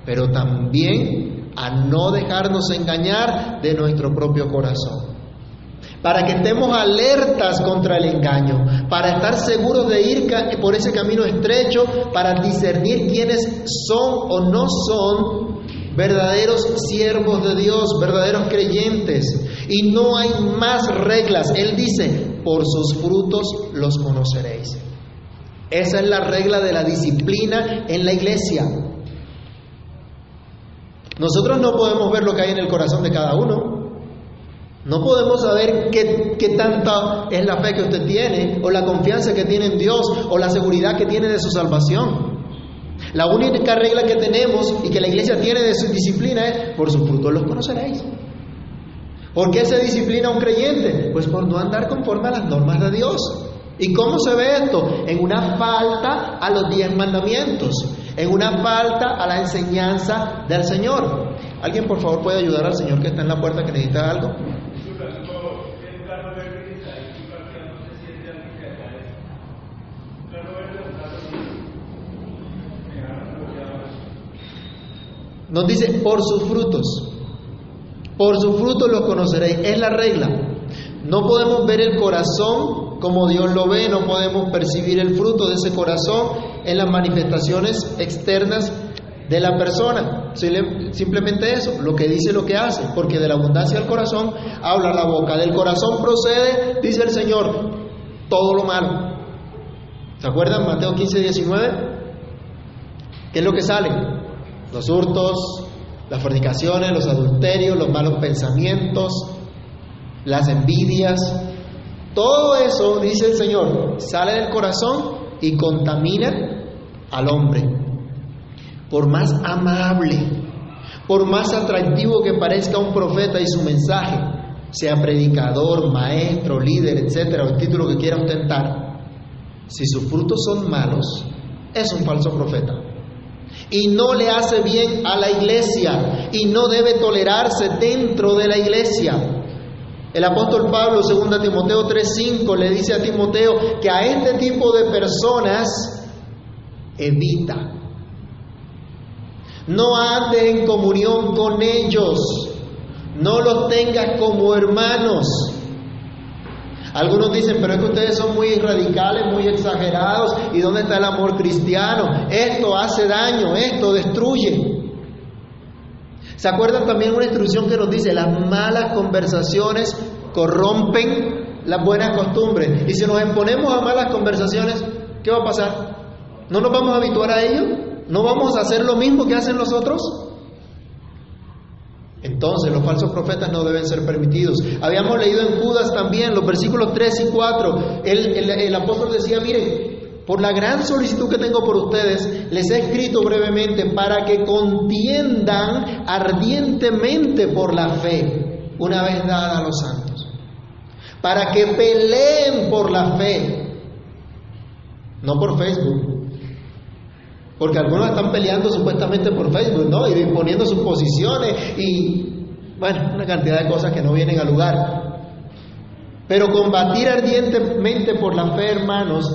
pero también a no dejarnos engañar de nuestro propio corazón. Para que estemos alertas contra el engaño, para estar seguros de ir por ese camino estrecho, para discernir quiénes son o no son verdaderos siervos de Dios, verdaderos creyentes. Y no hay más reglas. Él dice: por sus frutos los conoceréis. Esa es la regla de la disciplina en la iglesia. Nosotros no podemos ver lo que hay en el corazón de cada uno. No podemos saber qué, qué tanta es la fe que usted tiene, o la confianza que tiene en Dios, o la seguridad que tiene de su salvación. La única regla que tenemos y que la iglesia tiene de su disciplina es: por sus frutos los conoceréis. ¿Por qué se disciplina un creyente? Pues por no andar conforme a las normas de Dios. ¿Y cómo se ve esto? En una falta a los diez mandamientos, en una falta a la enseñanza del Señor. ¿Alguien por favor puede ayudar al señor que está en la puerta, que necesita algo? Nos dice: por sus frutos. Por sus frutos los conoceréis. Es la regla. No podemos ver el corazón como Dios lo ve, no podemos percibir el fruto de ese corazón en las manifestaciones externas de la persona. Simplemente eso, lo que dice, lo que hace, porque de la abundancia del corazón habla la boca. Del corazón procede, dice el Señor, todo lo malo. ¿Se acuerdan? Mateo quince, diecinueve. ¿Qué es lo que sale? Los hurtos, las fornicaciones, los adulterios, los malos pensamientos, las envidias, todo eso, dice el Señor, sale del corazón y contamina al hombre. Por más amable, por más atractivo que parezca un profeta y su mensaje, sea predicador, maestro, líder, etcétera, o el título que quiera ostentar, si sus frutos son malos, es un falso profeta. Y no le hace bien a la iglesia, y no debe tolerarse dentro de la iglesia. El apóstol Pablo, segunda Timoteo tres cinco, le dice a Timoteo que a este tipo de personas evita. No andes en comunión con ellos, no los tengas como hermanos. Algunos dicen, pero es que ustedes son muy radicales, muy exagerados, ¿y dónde está el amor cristiano? Esto hace daño, esto destruye. ¿Se acuerdan también una instrucción que nos dice, las malas conversaciones corrompen las buenas costumbres? Y si nos exponemos a malas conversaciones, ¿qué va a pasar? ¿No nos vamos a habituar a ello? ¿No vamos a hacer lo mismo que hacen los otros? Entonces, los falsos profetas no deben ser permitidos. Habíamos leído en Judas también, los versículos tres y cuatro, el, el, el apóstol decía, miren, por la gran solicitud que tengo por ustedes, les he escrito brevemente para que contiendan ardientemente por la fe, una vez dada a los santos. Para que peleen por la fe, no por Facebook. Porque algunos están peleando supuestamente por Facebook, ¿no? Y imponiendo sus posiciones y, bueno, una cantidad de cosas que no vienen al lugar. Pero combatir ardientemente por la fe, hermanos,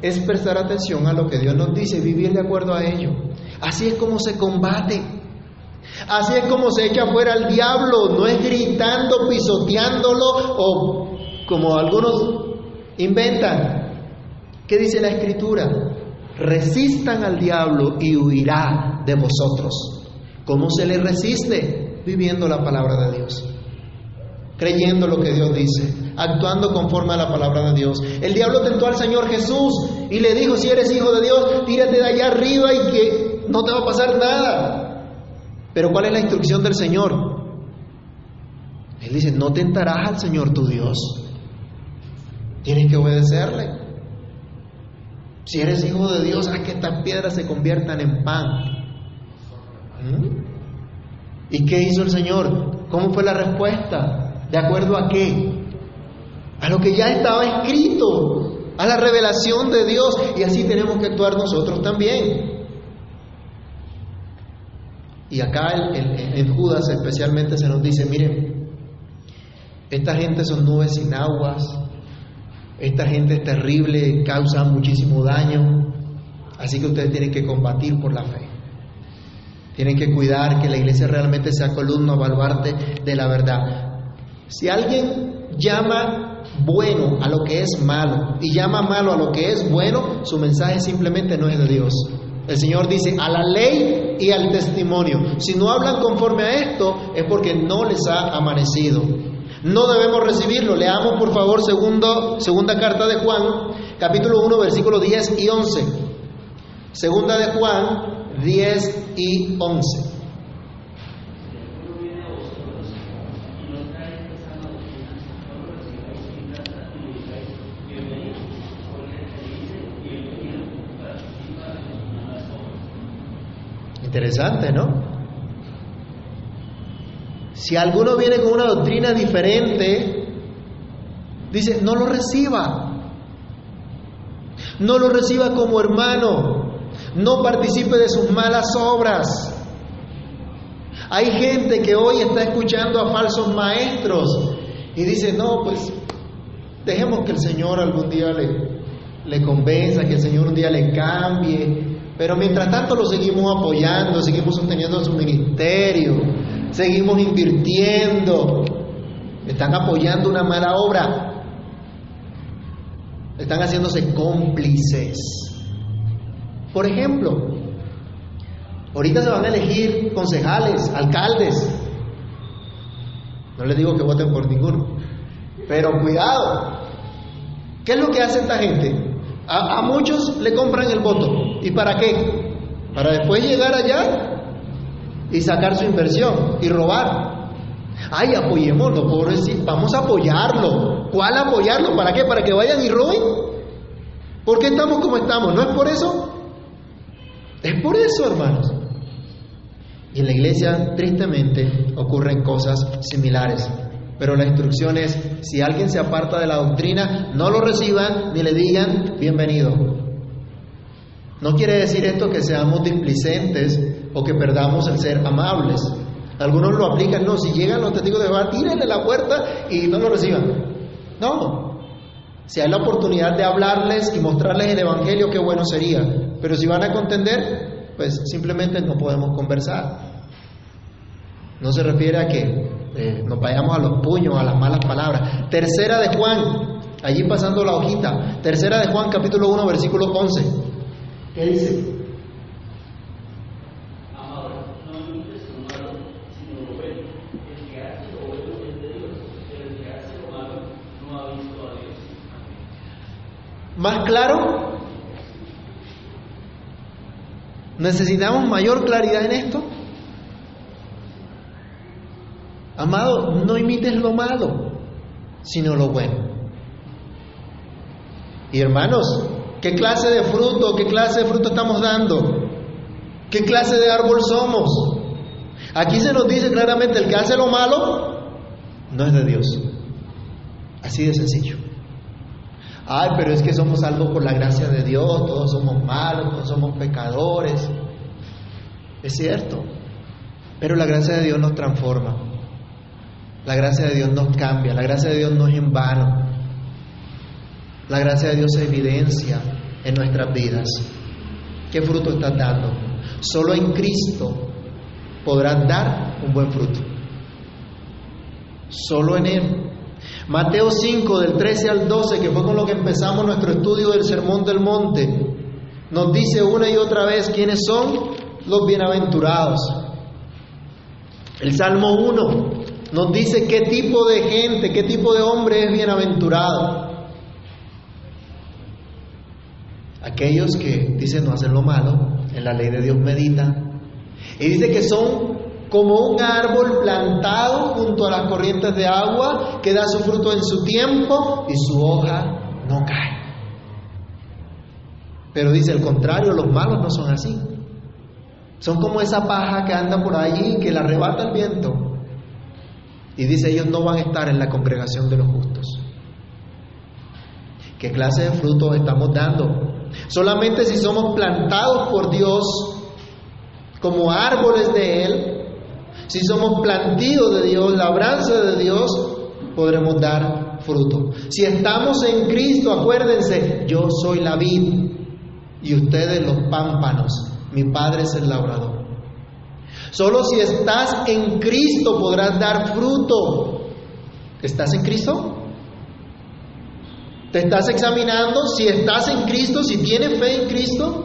es prestar atención a lo que Dios nos dice, vivir de acuerdo a ello. Así es como se combate. Así es como se echa fuera al diablo. No es gritando, pisoteándolo o como algunos inventan. ¿Qué dice la Escritura? Resistan al diablo y huirá de vosotros. ¿Cómo se le resiste? Viviendo la palabra de Dios. Creyendo lo que Dios dice, actuando conforme a la palabra de Dios. El diablo tentó al Señor Jesús y le dijo, si eres hijo de Dios, tírate de allá arriba y que no te va a pasar nada. Pero ¿cuál es la instrucción del Señor? Él dice, no tentarás al Señor tu Dios. Tienes que obedecerle. Si eres hijo de Dios, haz que estas piedras se conviertan en pan. ¿Mm? ¿Y qué hizo el Señor? ¿Cómo fue la respuesta? ¿De acuerdo a qué? A lo que ya estaba escrito, a la revelación de Dios, y así tenemos que actuar nosotros también. Y acá el, el, en Judas especialmente se nos dice, miren, esta gente son nubes sin aguas, esta gente es terrible, causa muchísimo daño, así que ustedes tienen que combatir por la fe. Tienen que cuidar que la iglesia realmente sea columna, baluarte de la verdad. Si alguien llama bueno a lo que es malo y llama malo a lo que es bueno, su mensaje simplemente no es de Dios. El Señor dice a la ley y al testimonio. Si no hablan conforme a esto, es porque no les ha amanecido. No debemos recibirlo. Leamos por favor segundo, segunda carta de Juan, capítulo uno, versículos diez y once. Segunda de Juan, diez y once. Interesante, ¿no? Si alguno viene con una doctrina diferente, dice, no lo reciba. No lo reciba como hermano. No participe de sus malas obras. Hay gente que hoy está escuchando a falsos maestros y dice, no, pues, dejemos que el Señor algún día le, le convenza, que el Señor un día le cambie. Pero mientras tanto lo seguimos apoyando, seguimos sosteniendo su ministerio, seguimos invirtiendo. están apoyando una mala obra, están haciéndose cómplices. Por ejemplo, ahorita se van a elegir concejales, alcaldes. No les digo que voten por ninguno, pero cuidado. ¿Qué es lo que hace esta gente? A, a muchos le compran el voto. ¿Y para qué? Para después llegar allá y sacar su inversión y robar. Ay, apoyémoslo, pobrecito, vamos a apoyarlo. ¿Cuál apoyarlo? ¿Para qué? ¿Para que vayan y roben? ¿Por qué estamos como estamos? ¿No es por eso? Es por eso, hermanos. Y en la iglesia, tristemente, ocurren cosas similares. Pero la instrucción es, si alguien se aparta de la doctrina, no lo reciban ni le digan bienvenido. No quiere decir esto que seamos displicentes o que perdamos el ser amables. Algunos lo aplican, no, si llegan los testigos de Jehová, tírenle la puerta y no lo reciban. No, si hay la oportunidad de hablarles y mostrarles el evangelio, qué bueno sería. Pero si van a contender, pues simplemente no podemos conversar. No se refiere a que Eh, nos vayamos a los puños, a las malas palabras. Tercera de Juan, allí pasando la hojita, tercera de Juan capítulo uno versículo once, ¿qué dice? Amado, no imites lo malo, sino lo bueno. El que hace lo bueno es de Dios, pero el que hace lo malo no ha visto a Dios. ¿Más claro? ¿Necesitamos mayor claridad en esto? Amado, no imites lo malo, sino lo bueno. Y hermanos, ¿qué clase de fruto, qué clase de fruto estamos dando? ¿Qué clase de árbol somos? Aquí se nos dice claramente, el que hace lo malo, no es de Dios. Así de sencillo. Ay, pero es que somos salvos por la gracia de Dios, todos somos malos, todos somos pecadores. Es cierto, pero la gracia de Dios nos transforma. La gracia de Dios nos cambia, la gracia de Dios no es en vano. La gracia de Dios se evidencia en nuestras vidas. ¿Qué fruto estás dando? Solo en Cristo podrás dar un buen fruto. Solo en Él. Mateo cinco, del trece al doce, que fue con lo que empezamos nuestro estudio del Sermón del Monte, nos dice una y otra vez quiénes son los bienaventurados. El Salmo uno nos dice qué tipo de gente, qué tipo de hombre es bienaventurado. Aquellos que dicen no hacen lo malo, en la ley de Dios meditan. Y dice que son como un árbol plantado junto a las corrientes de agua, que da su fruto en su tiempo y su hoja no cae. Pero dice el contrario, los malos no son así. Son como esa paja que anda por allí, que la arrebata el viento. Y dice, ellos no van a estar en la congregación de los justos. ¿Qué clase de frutos estamos dando? Solamente si somos plantados por Dios como árboles de Él, si somos plantíos de Dios, labranza de Dios, podremos dar fruto. Si estamos en Cristo, acuérdense, yo soy la vid y ustedes los pámpanos, mi Padre es el labrador. Solo si estás en Cristo podrás dar fruto. ¿Estás en Cristo? ¿Te estás examinando? Si estás en Cristo, si tienes fe en Cristo,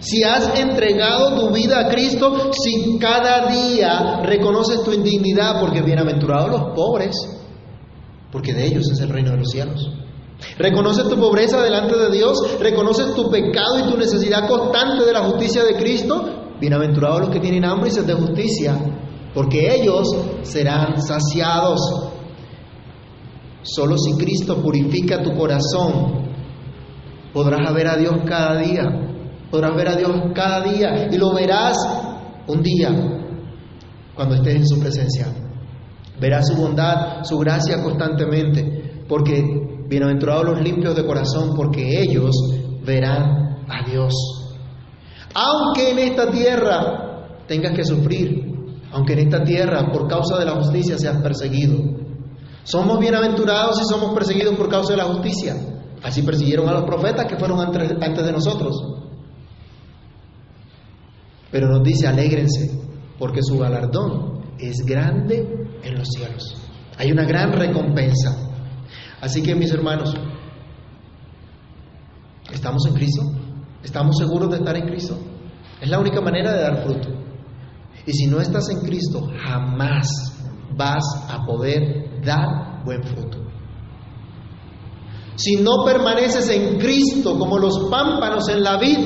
si has entregado tu vida a Cristo, si cada día reconoces tu indignidad, porque bienaventurados los pobres, porque de ellos es el reino de los cielos. Reconoces tu pobreza delante de Dios, reconoces tu pecado y tu necesidad constante de la justicia de Cristo. Bienaventurados los que tienen hambre y sed de justicia, porque ellos serán saciados. Solo si Cristo purifica tu corazón, podrás ver a Dios cada día, podrás ver a Dios cada día, y lo verás un día, cuando estés en su presencia. Verás su bondad, su gracia constantemente, porque bienaventurados los limpios de corazón, porque ellos verán a Dios. Aunque en esta tierra tengas que sufrir, aunque en esta tierra por causa de la justicia seas perseguido. Somos bienaventurados si somos perseguidos por causa de la justicia. Así persiguieron a los profetas que fueron antes de nosotros. Pero nos dice, alégrense, porque su galardón es grande en los cielos. Hay una gran recompensa. Así que, mis hermanos, ¿estamos en Cristo? ¿Estamos seguros de estar en Cristo? Es la única manera de dar fruto. Y si no estás en Cristo, jamás vas a poder dar buen fruto. Si no permaneces en Cristo como los pámpanos en la vid,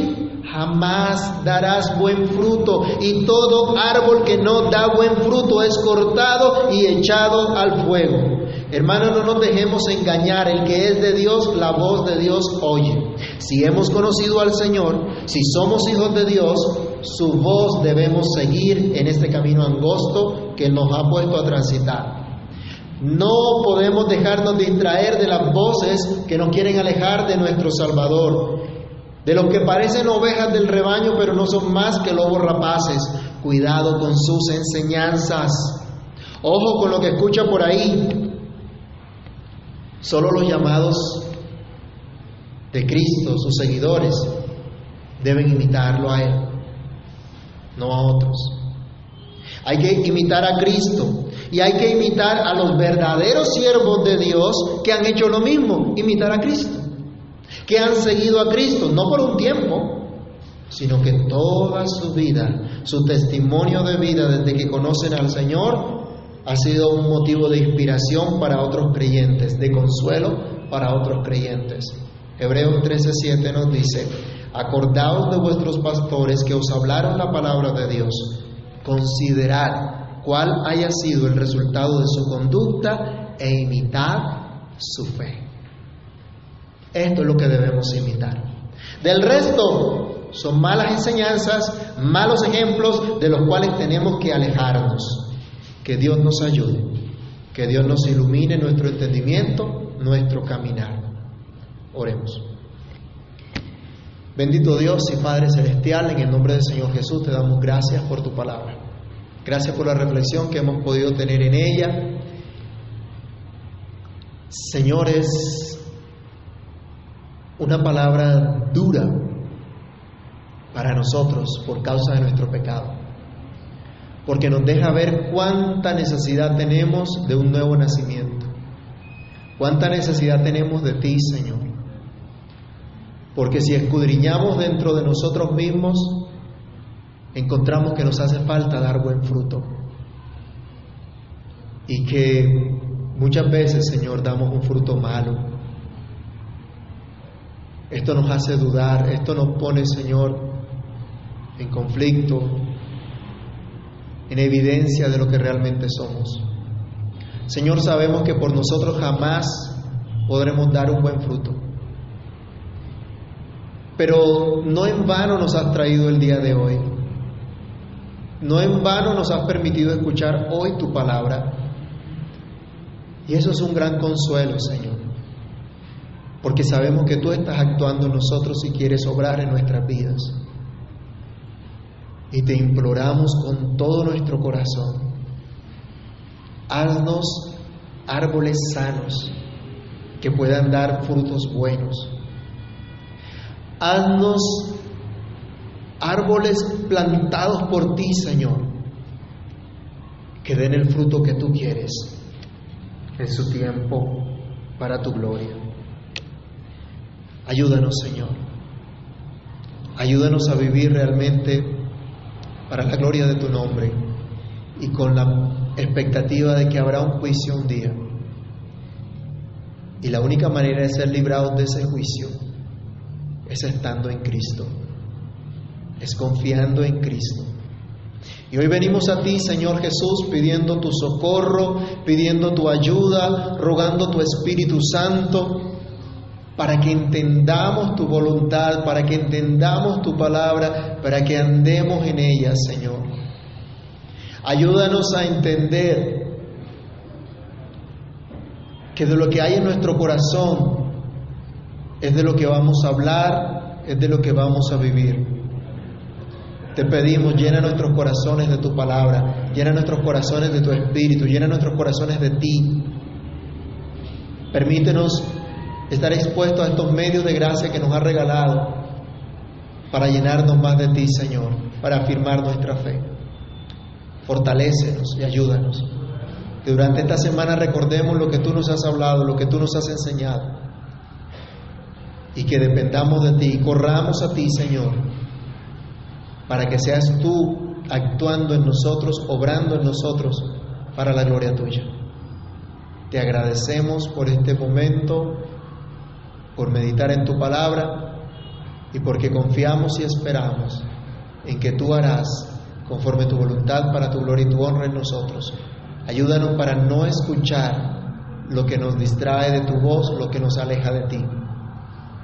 jamás darás buen fruto. Y todo árbol que no da buen fruto es cortado y echado al fuego. Hermanos, no nos dejemos engañar. El que es de Dios, la voz de Dios oye. Si hemos conocido al Señor, si somos hijos de Dios, su voz debemos seguir en este camino angosto que nos ha puesto a transitar. No podemos dejarnos distraer de las voces que nos quieren alejar de nuestro Salvador, de los que parecen ovejas del rebaño, pero no son más que lobos rapaces. Cuidado con sus enseñanzas. Ojo con lo que escucha por ahí. Solo los llamados de Cristo, sus seguidores, deben imitarlo a Él, no a otros. Hay que imitar a Cristo y hay que imitar a los verdaderos siervos de Dios que han hecho lo mismo, imitar a Cristo, que han seguido a Cristo, no por un tiempo, sino que toda su vida, su testimonio de vida desde que conocen al Señor, ha sido un motivo de inspiración para otros creyentes, de consuelo para otros creyentes. Hebreos trece siete nos dice: acordaos de vuestros pastores que os hablaron la palabra de Dios, considerad cuál haya sido el resultado de su conducta e imitad su fe. Esto es lo que debemos imitar. Del resto, son malas enseñanzas, malos ejemplos de los cuales tenemos que alejarnos. Que Dios nos ayude, que Dios nos ilumine nuestro entendimiento, nuestro caminar. Oremos. Bendito Dios y Padre Celestial, en el nombre del Señor Jesús te damos gracias por tu palabra. Gracias por la reflexión que hemos podido tener en ella. Señor, es una palabra dura para nosotros por causa de nuestro pecado, porque nos deja ver cuánta necesidad tenemos de un nuevo nacimiento, cuánta necesidad tenemos de ti, Señor. Porque si escudriñamos dentro de nosotros mismos, encontramos que nos hace falta dar buen fruto, y que muchas veces, Señor, damos un fruto malo. Esto nos hace dudar, esto nos pone, Señor, en conflicto, en evidencia de lo que realmente somos. Señor, sabemos que por nosotros jamás podremos dar un buen fruto, pero no en vano nos has traído el día de hoy, no en vano nos has permitido escuchar hoy tu palabra, y eso es un gran consuelo, Señor, porque sabemos que tú estás actuando en nosotros y quieres obrar en nuestras vidas. Y te imploramos con todo nuestro corazón: haznos árboles sanos que puedan dar frutos buenos. Haznos árboles plantados por ti, Señor, que den el fruto que tú quieres en su tiempo para tu gloria. Ayúdanos, Señor. Ayúdanos a vivir realmente para la gloria de tu nombre, y con la expectativa de que habrá un juicio un día, y la única manera de ser librados de ese juicio es estando en Cristo, es confiando en Cristo. Y hoy venimos a ti, Señor Jesús, pidiendo tu socorro, pidiendo tu ayuda, rogando tu Espíritu Santo, para que entendamos tu voluntad, para que entendamos tu palabra, para que andemos en ella, Señor. Ayúdanos a entender que de lo que hay en nuestro corazón es de lo que vamos a hablar, es de lo que vamos a vivir. Te pedimos, llena nuestros corazones de tu palabra, llena nuestros corazones de tu Espíritu, llena nuestros corazones de ti. Permítenos estar expuesto a estos medios de gracia que nos has regalado para llenarnos más de ti, Señor, para afirmar nuestra fe. Fortalécenos y ayúdanos. que durante esta semana recordemos lo que tú nos has hablado, lo que tú nos has enseñado, y que dependamos de ti, corramos a ti, Señor, para que seas tú actuando en nosotros, obrando en nosotros para la gloria tuya. Te agradecemos por este momento, por meditar en tu palabra, y porque confiamos y esperamos en que tú harás conforme tu voluntad para tu gloria y tu honra en nosotros. Ayúdanos para no escuchar lo que nos distrae de tu voz, lo que nos aleja de ti,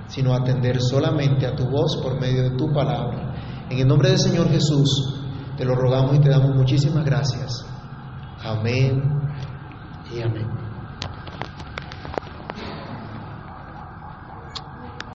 sino atender solamente a tu voz por medio de tu palabra. En el nombre del Señor Jesús te lo rogamos y te damos muchísimas gracias. Amén y amén.